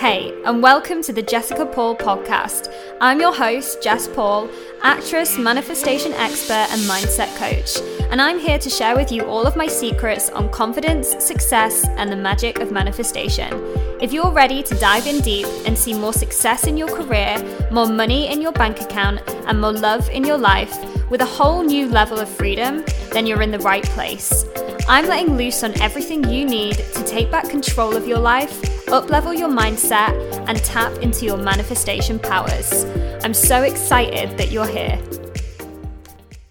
Hey, and welcome to the Jessica Paul Podcast. I'm your host, Jess Paul, actress, manifestation expert, and mindset coach. And I'm here to share with you all of my secrets on confidence, success, and the magic of manifestation. If you're ready to dive in deep and see more success in your career, more money in your bank account, and more love in your life with a whole new level of freedom, then you're in the right place. I'm letting loose on everything you need to take back control of your life, up-level your mindset, and tap into your manifestation powers. I'm so excited that you're here.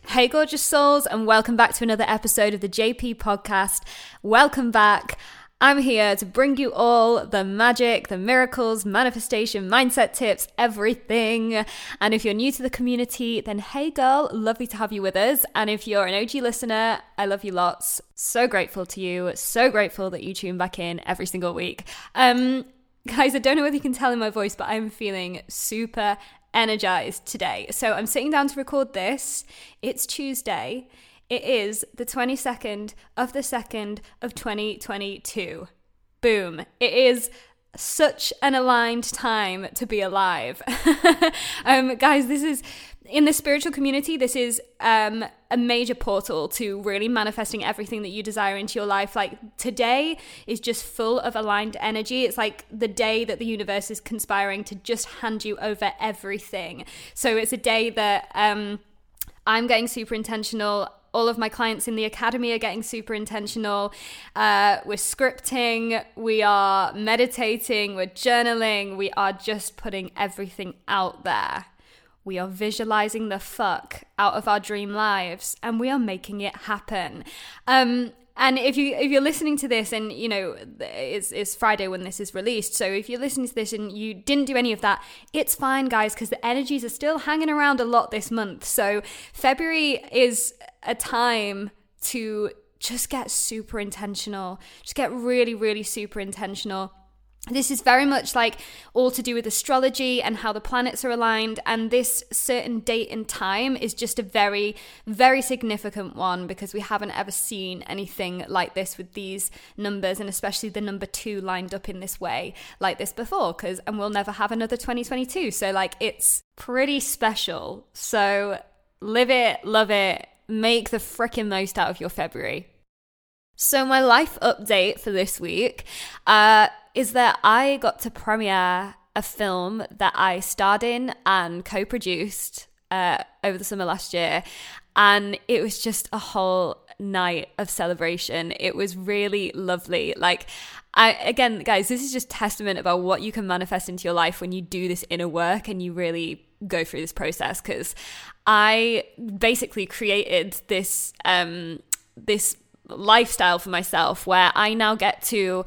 Hey gorgeous souls, and welcome back to another episode of the JP Podcast. Welcome back. I'm here to bring you all the magic, the miracles, manifestation, mindset tips, everything. And if you're new to the community, then hey girl, lovely to have you with us. And if you're an OG listener, I love you lots. So grateful to you. So grateful that you tune back in every single week. Guys, I don't know whether you can tell in my voice, but I'm feeling super energized today. So I'm sitting down to record this. It's Tuesday. It is the 22nd of the 2nd of 2022. Boom. It is such an aligned time to be alive. Guys, this is, in the spiritual community, this is a major portal to really manifesting everything that you desire into your life. Like today is just full of aligned energy. It's like the day that the universe is conspiring to just hand you over everything. So it's a day that I'm getting super intentional. All of my clients in the academy are getting super intentional. We're scripting, we are meditating, we're journaling, we are just putting everything out there. We are visualizing the fuck out of our dream lives, and we are making it happen. And if you're listening to this, and you know it's Friday when this is released, so if you're listening to this and you didn't do any of that, it's fine, guys, because the energies are still hanging around a lot this month. So February is a time to just get super intentional, just get really, really super intentional. This is very much like all to do with astrology and how the planets are aligned, and this certain date and time is just a very, very significant one because we haven't ever seen anything like this with these numbers, and especially the number 2 lined up in this way like this before, and we'll never have another 2022. So like it's pretty special. So live it, love it, make the freaking most out of your February. So my life update for this week is that I got to premiere a film that I starred in and co-produced over the summer last year, and it was just a whole night of celebration. It was really lovely. Like, again, guys, this is just testament about what you can manifest into your life when you do this inner work and you really go through this process, because I basically created this this lifestyle for myself where I now get to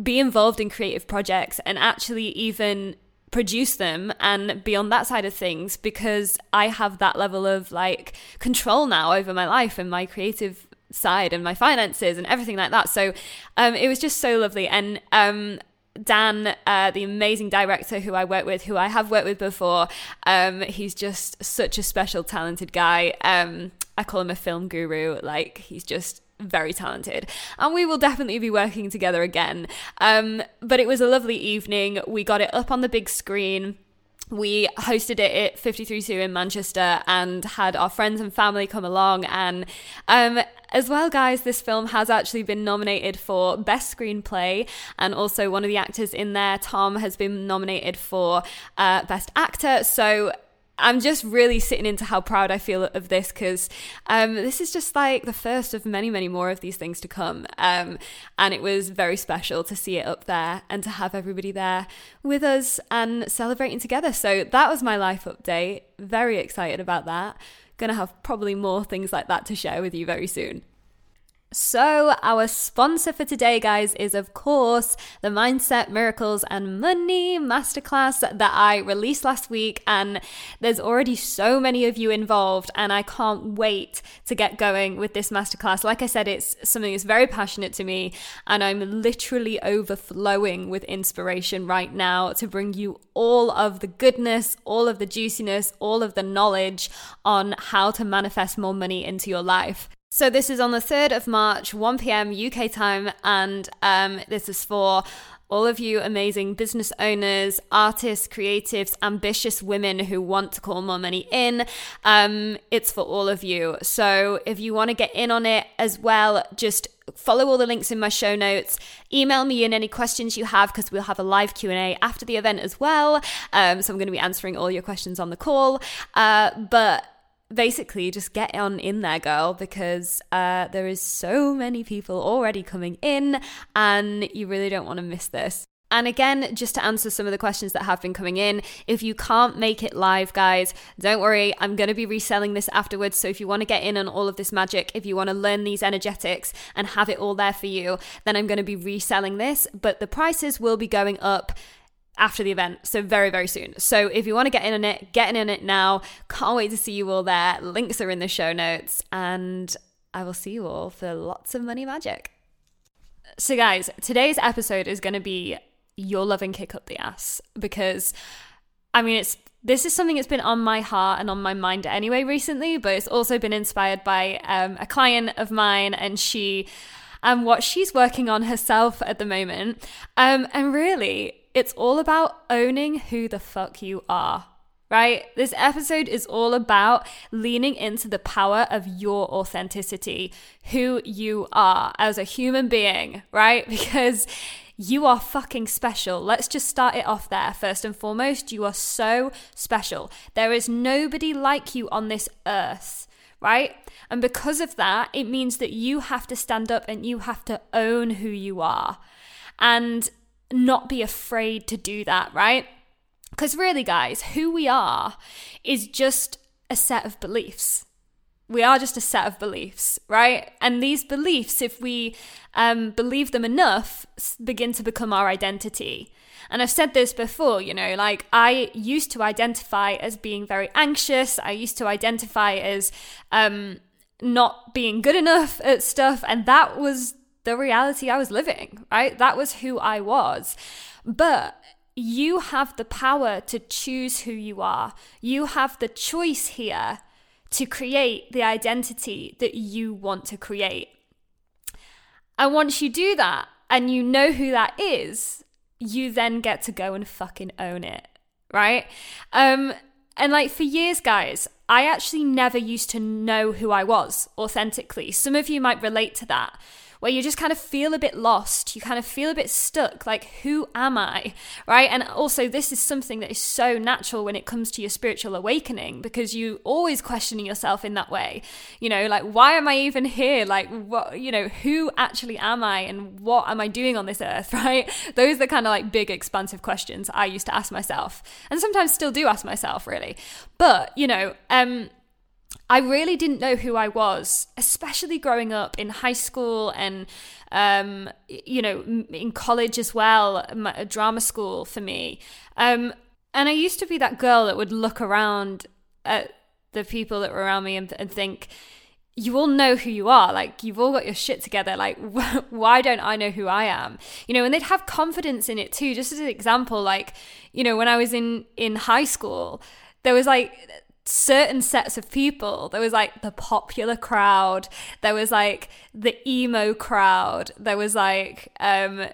be involved in creative projects and actually even produce them and be on that side of things, because I have that level of like control now over my life and my creative side and my finances and everything like that. So it was just so lovely. And Dan, the amazing director who I work with, who I have worked with before, he's just such a special, talented guy. I call him a film guru. Like, he's just very talented, and we will definitely be working together again. But it was a lovely evening. We got it up on the big screen. We hosted it at 532 in Manchester and had our friends and family come along. And as well, guys, this film has actually been nominated for Best Screenplay, and also one of the actors in there, Tom, has been nominated for Best Actor. So I'm just really sitting into how proud I feel of this, because this is just like the first of many, many more of these things to come. And it was very special to see it up there and to have everybody there with us and celebrating together. So that was my life update. Very excited about that. Gonna have probably more things like that to share with you very soon. So our sponsor for today, guys, is of course the Mindset, Miracles and Money Masterclass that I released last week, and there's already so many of you involved, and I can't wait to get going with this masterclass. Like I said, it's something that's very passionate to me, and I'm literally overflowing with inspiration right now to bring you all of the goodness, all of the juiciness, all of the knowledge on how to manifest more money into your life. So this is on the 3rd of March, 1 p.m. UK time, and this is for all of you amazing business owners, artists, creatives, ambitious women who want to call more money in. It's for all of you. So if you want to get in on it as well, just follow all the links in my show notes. Email me in any questions you have, because we'll have a live Q&A after the event as well. So I'm going to be answering all your questions on the call. But basically, just get on in there, girl, because there is so many people already coming in and you really don't want to miss this. And again, just to answer some of the questions that have been coming in, if you can't make it live, guys, don't worry, I'm going to be reselling this afterwards. So if you want to get in on all of this magic, if you want to learn these energetics and have it all there for you, then I'm going to be reselling this. But the prices will be going up after the event, so very, very soon. So if you want to get in on it, get in on it now. Can't wait to see you all there. Links are in the show notes, and I will see you all for lots of money magic. So guys, today's episode is going to be your love and kick up the ass, because I mean, this is something that's been on my heart and on my mind anyway recently, but it's also been inspired by a client of mine and she and what she's working on herself at the moment. And really, it's all about owning who the fuck you are, right? This episode is all about leaning into the power of your authenticity, who you are as a human being, right? Because you are fucking special. Let's just start it off there. First and foremost, you are so special. There is nobody like you on this earth, right? And because of that, it means that you have to stand up and you have to own who you are and not be afraid to do that, right? Because really, guys, who we are is just a set of beliefs. We are just a set of beliefs, right? And these beliefs, if we believe them enough, begin to become our identity. And I've said this before, you know, like I used to identify as being very anxious. I used to identify as not being good enough at stuff. And that was the reality I was living, right? That was who I was. But you have the power to choose who you are. You have the choice here to create the identity that you want to create. And once you do that, and you know who that is, you then get to go and fucking own it, right? And like for years, guys, I actually never used to know who I was authentically. Some of you might relate to that, where you just kind of feel a bit lost, you kind of feel a bit stuck, like who am I, right? And also this is something that is so natural when it comes to your spiritual awakening, because you always questioning yourself in that way, you know, like why am I even here? Like what, you know, who actually am I and what am I doing on this earth, right? Those are the kind of like big expansive questions I used to ask myself, and sometimes still do ask myself really. But you know, I really didn't know who I was, especially growing up in high school and, you know, in college as well, drama school for me. And I used to be that girl that would look around at the people that were around me and think, you all know who you are. Like, you've all got your shit together. Like, why don't I know who I am? You know, and they'd have confidence in it too. Just as an example, like, you know, when I was in high school, there was like certain sets of people. There was like the popular crowd, there was like the emo crowd, there was like the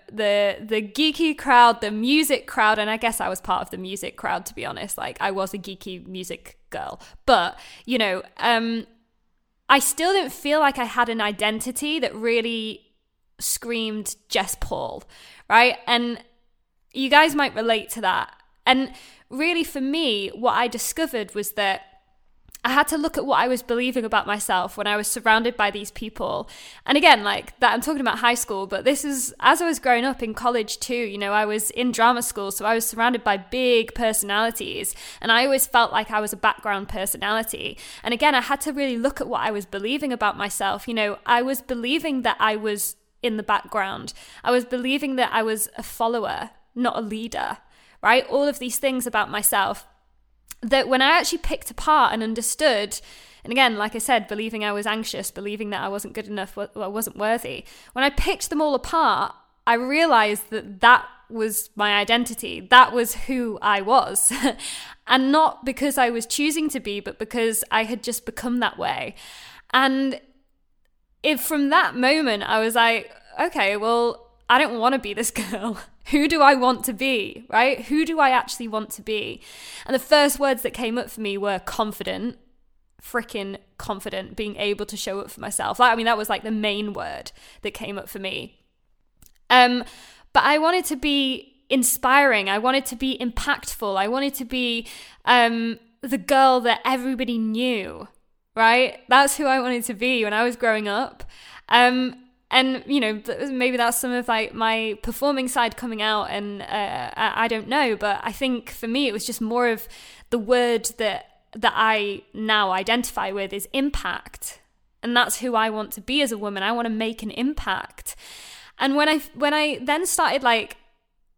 geeky crowd, the music crowd. And I guess I was part of the music crowd, to be honest. Like I was a geeky music girl, but you know, I still didn't feel like I had an identity that really screamed Jess Paul, right? And you guys might relate to that. And really for me, what I discovered was that I had to look at what I was believing about myself when I was surrounded by these people. And again, like that, I'm talking about high school, but this is as I was growing up in college too. You know, I was in drama school, so I was surrounded by big personalities, and I always felt like I was a background personality. And again, I had to really look at what I was believing about myself. You know, I was believing that I was in the background. I was believing that I was a follower, not a leader, right? All of these things about myself that when I actually picked apart and understood, and again, like I said, believing I was anxious, believing that I wasn't good enough, I wasn't worthy. When I picked them all apart, I realized that that was my identity. That was who I was. And not because I was choosing to be, but because I had just become that way. And if from that moment, I was like, okay, well, I don't want to be this girl. Who do I want to be, right? Who do I actually want to be? And the first words that came up for me were confident, freaking confident, being able to show up for myself. Like, I mean, that was like the main word that came up for me. But I wanted to be inspiring. I wanted to be impactful. I wanted to be the girl that everybody knew, right? That's who I wanted to be when I was growing up. And, you know, maybe that's some of like my performing side coming out, and I don't know. But I think for me, it was just more of the word that I now identify with is impact. And that's who I want to be as a woman. I want to make an impact. And when I then started like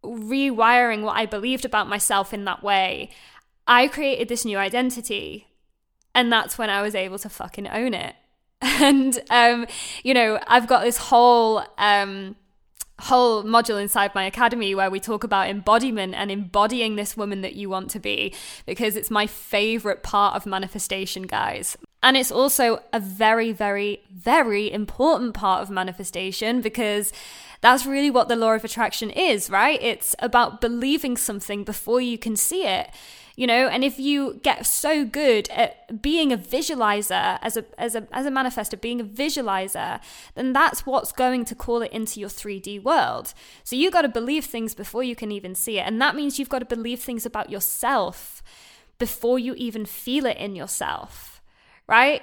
rewiring what I believed about myself in that way, I created this new identity. And that's when I was able to fucking own it. And, you know, I've got this whole module inside my academy where we talk about embodiment and embodying this woman that you want to be, because it's my favorite part of manifestation, guys. And it's also a very, very, very important part of manifestation, because that's really what the law of attraction is, right? It's about believing something before you can see it. You know, and if you get so good at being a visualizer, as a manifestor, being a visualizer, then that's what's going to call it into your 3D world. So you got to believe things before you can even see it. And that means you've got to believe things about yourself before you even feel it in yourself, right?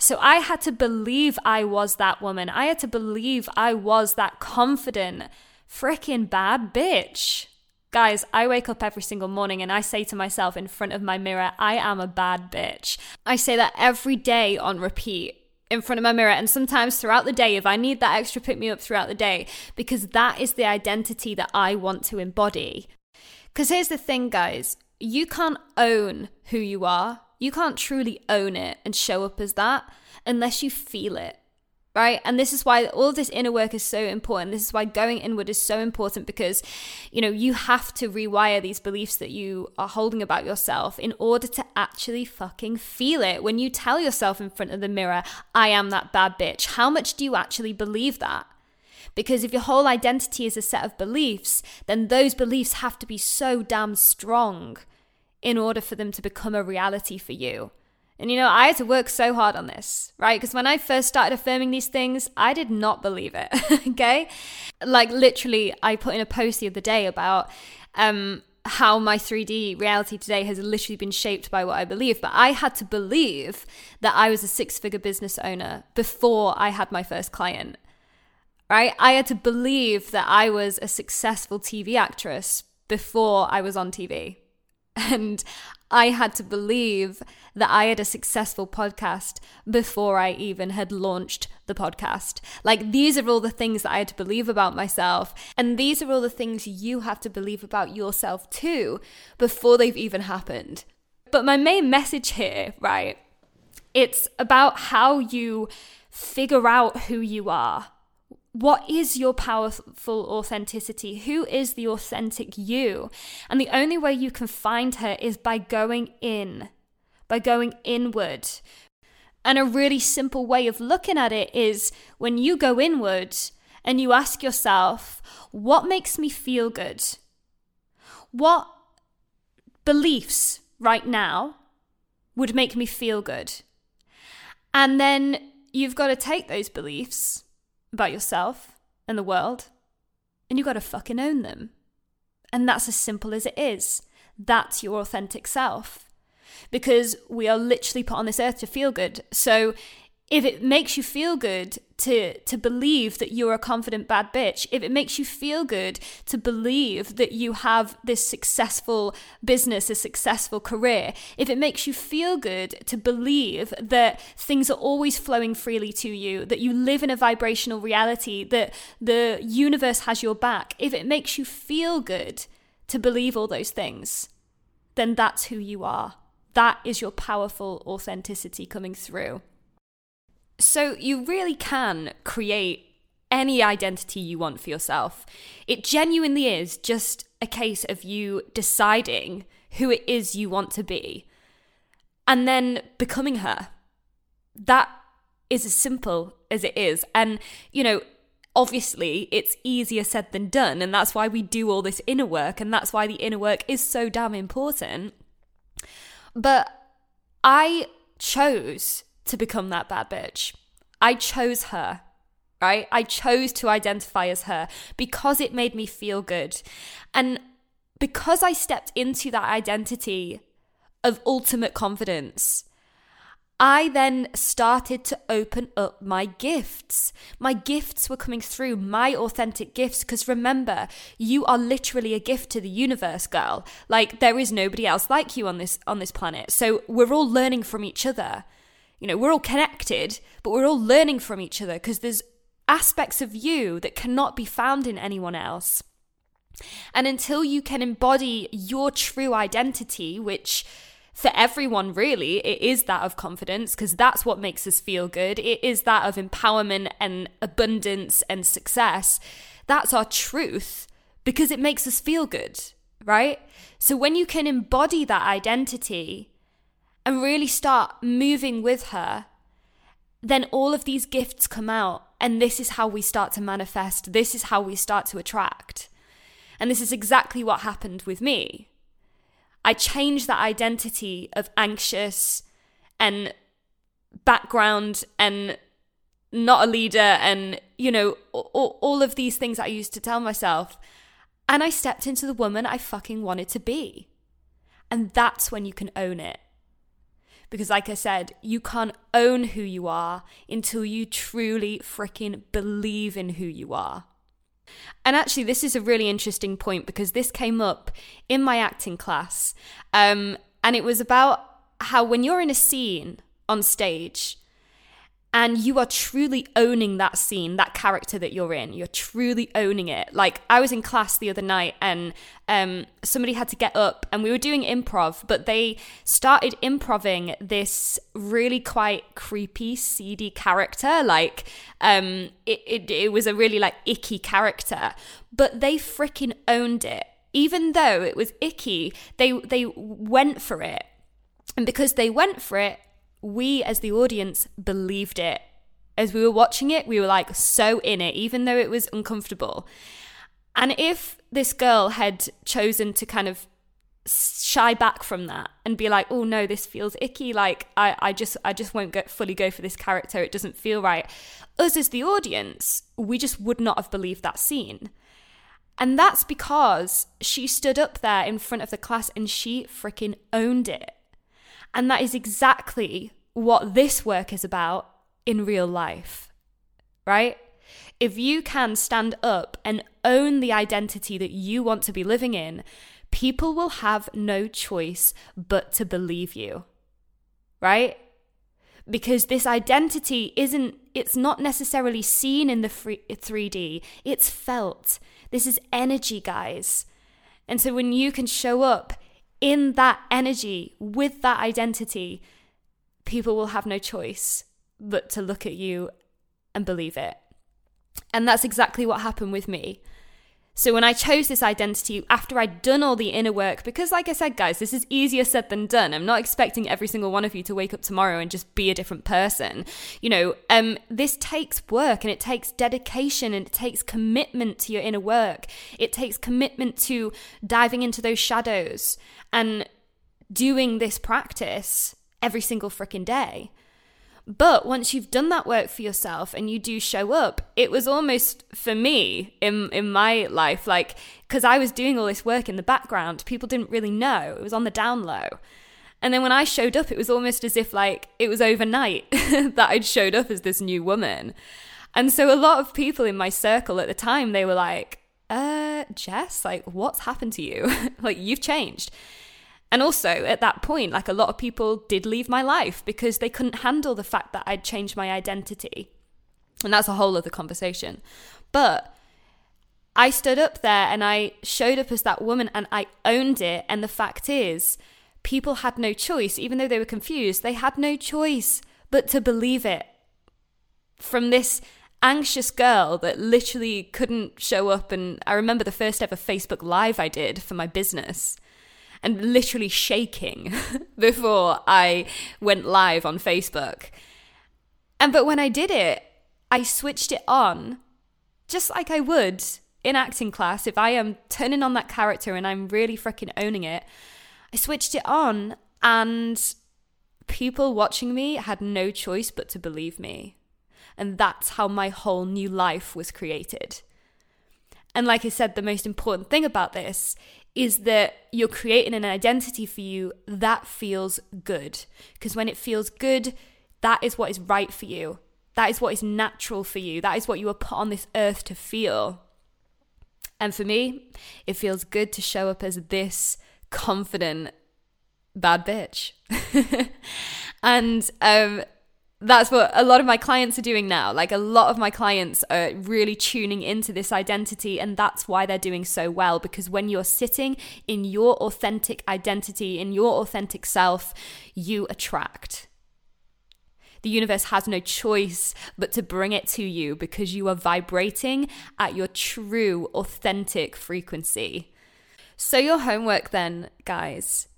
So I had to believe I was that woman. I had to believe I was that confident, freaking bad bitch. Guys, I wake up every single morning and I say to myself in front of my mirror, I am a bad bitch. I say that every day on repeat in front of my mirror, and sometimes throughout the day if I need that extra pick-me-up throughout the day, because that is the identity that I want to embody. Because here's the thing, guys, you can't own who you are. You can't truly own it and show up as that unless you feel it. Right? And this is why all this inner work is so important. This is why going inward is so important, because, you know, you have to rewire these beliefs that you are holding about yourself in order to actually fucking feel it. When you tell yourself in front of the mirror, I am that bad bitch, how much do you actually believe that? Because if your whole identity is a set of beliefs, then those beliefs have to be so damn strong in order for them to become a reality for you. And, you know, I had to work so hard on this, right? Because when I first started affirming these things, I did not believe it, okay? Like, literally, I put in a post the other day about how my 3D reality today has literally been shaped by what I believe. But I had to believe that I was a six-figure business owner before I had my first client, right? I had to believe that I was a successful TV actress before I was on TV. And I had to believe that I had a successful podcast before I even had launched the podcast. Like, these are all the things that I had to believe about myself. And these are all the things you have to believe about yourself too before they've even happened. But my main message here, right, it's about how you figure out who you are. What is your powerful authenticity? Who is the authentic you? And the only way you can find her is by going in, by going inward. And a really simple way of looking at it is when you go inward and you ask yourself, what makes me feel good? What beliefs right now would make me feel good? And then you've got to take those beliefs about yourself and the world, and you got to fucking own them. And that's as simple as it is. That's your authentic self, because we are literally put on this earth to feel good. So if it makes you feel good to believe that you're a confident bad bitch, if it makes you feel good to believe that you have this successful business, a successful career, if it makes you feel good to believe that things are always flowing freely to you, that you live in a vibrational reality, that the universe has your back, if it makes you feel good to believe all those things, then that's who you are. That is your powerful authenticity coming through. So you really can create any identity you want for yourself. It genuinely is just a case of you deciding who it is you want to be and then becoming her. That is as simple as it is. And, you know, Obviously, it's easier said than done, and that's why we do all this inner work, and that's why the inner work is so damn important. But I chose to become that bad bitch. I chose her, right? I chose to identify as her because it made me feel good. And because I stepped into that identity of ultimate confidence, I then started to open up my gifts. My gifts were coming through, my authentic gifts, because remember, you are literally a gift to the universe, girl. Like, there is nobody else like you on this planet. So we're all learning from each other. You know, we're all connected, but we're all learning from each other because there's aspects of you that cannot be found in anyone else. And until you can embody your true identity, which for everyone, really, it is that of confidence, because that's what makes us feel good. It is that of empowerment and abundance and success. That's our truth, because it makes us feel good, right? So when you can embody that identity and really start moving with her, then all of these gifts come out, and this is how we start to manifest. This is how we start to attract. And this is exactly what happened with me. I changed that identity of anxious and background and not a leader and, you know, all of these things I used to tell myself. And I stepped into the woman I fucking wanted to be. And that's when you can own it. Because like I said, you can't own who you are until you truly freaking believe in who you are. And actually, this is a really interesting point because this came up in my acting class. And it was about how when you're in a scene on stage and you are truly owning that scene, that character that you're in, you're truly owning it. Like, I was in class the other night and somebody had to get up and we were doing improv, but they started improving this really quite creepy, seedy character. Like, it was a really, like, icky character, but they freaking owned it. Even though it was icky, they went for it. And because they went for it, we as the audience believed it. As we were watching it, we were like so in it, even though it was uncomfortable. And if this girl had chosen to kind of shy back from that and be like, oh no, this feels icky, like I just won't fully go for this character, it doesn't feel right, us as the audience, we just would not have believed that scene. And that's because she stood up there in front of the class and she freaking owned it. And that is exactly what this work is about in real life, right? If you can stand up and own the identity that you want to be living in, people will have no choice but to believe you, right? Because this identity it's not necessarily seen in the 3D, it's felt. This is energy, guys. And so when you can show up in that energy, with that identity, people will have no choice but to look at you and believe it. And that's exactly what happened with me. So when I chose this identity, after I'd done all the inner work, because like I said, guys, this is easier said than done. I'm not expecting every single one of you to wake up tomorrow and just be a different person. You know, this takes work and it takes dedication and it takes commitment to your inner work. It takes commitment to diving into those shadows and doing this practice every single freaking day. But once you've done that work for yourself and you do show up, it was almost, for me, in my life, like, because I was doing all this work in the background, people didn't really know. It was on the down low. And then when I showed up, it was almost as if, like, it was overnight that I'd showed up as this new woman. And so a lot of people in my circle at the time, they were like, Jess, like, what's happened to you? Like, you've changed. And also at that point, like, a lot of people did leave my life because they couldn't handle the fact that I'd changed my identity. And that's a whole other conversation. But I stood up there and I showed up as that woman and I owned it. And the fact is, people had no choice, even though they were confused, they had no choice but to believe it. From this anxious girl that literally couldn't show up. And I remember the first ever Facebook Live I did for my business. And literally shaking before I went live on Facebook. But when I did it, I switched it on just like I would in acting class, if I am turning on that character and I'm really freaking owning it, I switched it on and people watching me had no choice but to believe me. And that's how my whole new life was created. And like I said, the most important thing about this is that you're creating an identity for you that feels good. Because when it feels good, that is what is right for you. That is what is natural for you. That is what you were put on this earth to feel. And for me, it feels good to show up as this confident bad bitch. And that's what a lot of my clients are doing now. Like, a lot of my clients are really tuning into this identity, and that's why they're doing so well, because when you're sitting in your authentic identity, in your authentic self, you attract. The universe has no choice but to bring it to you because you are vibrating at your true, authentic frequency. So your homework then, guys,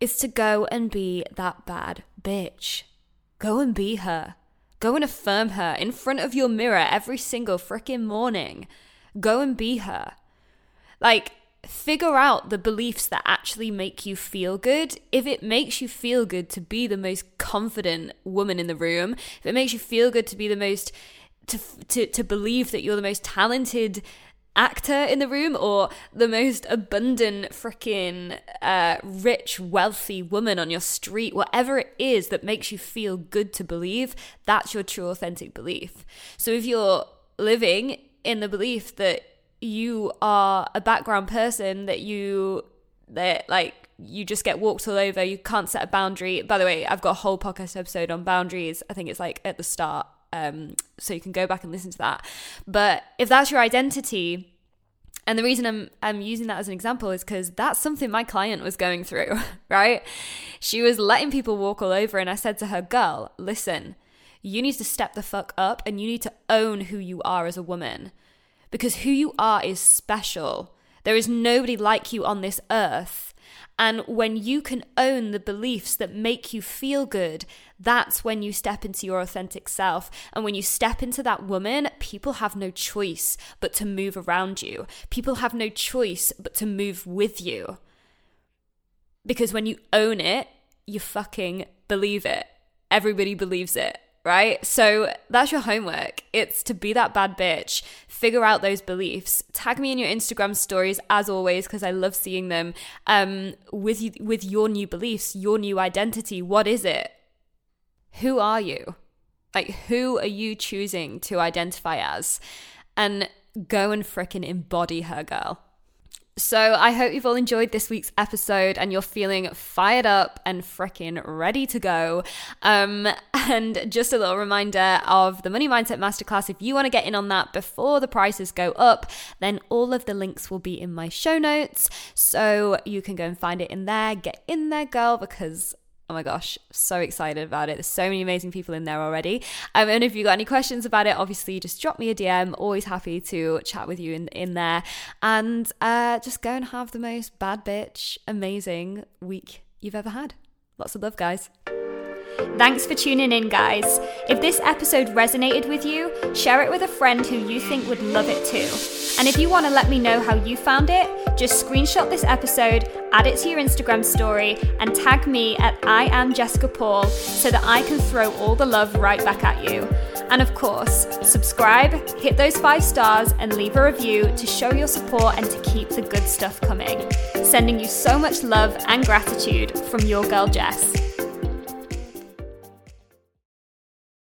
is to go and be that bad bitch. Go and be her. Go and affirm her in front of your mirror every single freaking morning. Go and be her. Like, figure out the beliefs that actually make you feel good. If it makes you feel good to be the most confident woman in the room, if it makes you feel good to be the most, to believe that you're the most talented actor in the room or the most abundant freaking rich wealthy woman on your street, whatever it is that makes you feel good to believe, that's your true authentic belief. So if you're living in the belief that you are a background person, that you just get walked all over, you can't set a boundary. By the way, I've got a whole podcast episode on boundaries. I think it's like at the start. So you can go back and listen to that. But if that's your identity, and the reason I'm using that as an example is because that's something my client was going through, right? She was letting people walk all over, and I said to her, girl, listen, you need to step the fuck up and you need to own who you are as a woman, because who you are is special. There is nobody like you on this earth. And when you can own the beliefs that make you feel good, that's when you step into your authentic self. And when you step into that woman, people have no choice but to move around you. People have no choice but to move with you. Because when you own it, you fucking believe it. Everybody believes it, right? So that's your homework. It's to be that bad bitch. Figure out those beliefs. Tag me in your Instagram stories as always, because I love seeing them, with your new beliefs, your new identity. What is it? Who are you? Like, who are you choosing to identify as? And go and frickin' embody her, girl. So I hope you've all enjoyed this week's episode and you're feeling fired up and freaking ready to go. And just a little reminder of the Money Mindset Masterclass. If you want to get in on that before the prices go up, then all of the links will be in my show notes. So you can go and find it in there. Get in there, girl, because oh my gosh, so excited about it. There's so many amazing people in there already. And if you've got any questions about it, obviously just drop me a DM. Always happy to chat with you in there. And just go and have the most bad bitch, amazing week you've ever had. Lots of love, guys. Thanks for tuning in, guys. If this episode resonated with you, share it with a friend who you think would love it too. And if you want to let me know how you found it, just screenshot this episode, add it to your Instagram story, and tag me at @IamJessicaPaul so that I can throw all the love right back at you. And of course, subscribe, hit those 5 stars, and leave a review to show your support and to keep the good stuff coming. Sending you so much love and gratitude from your girl Jess.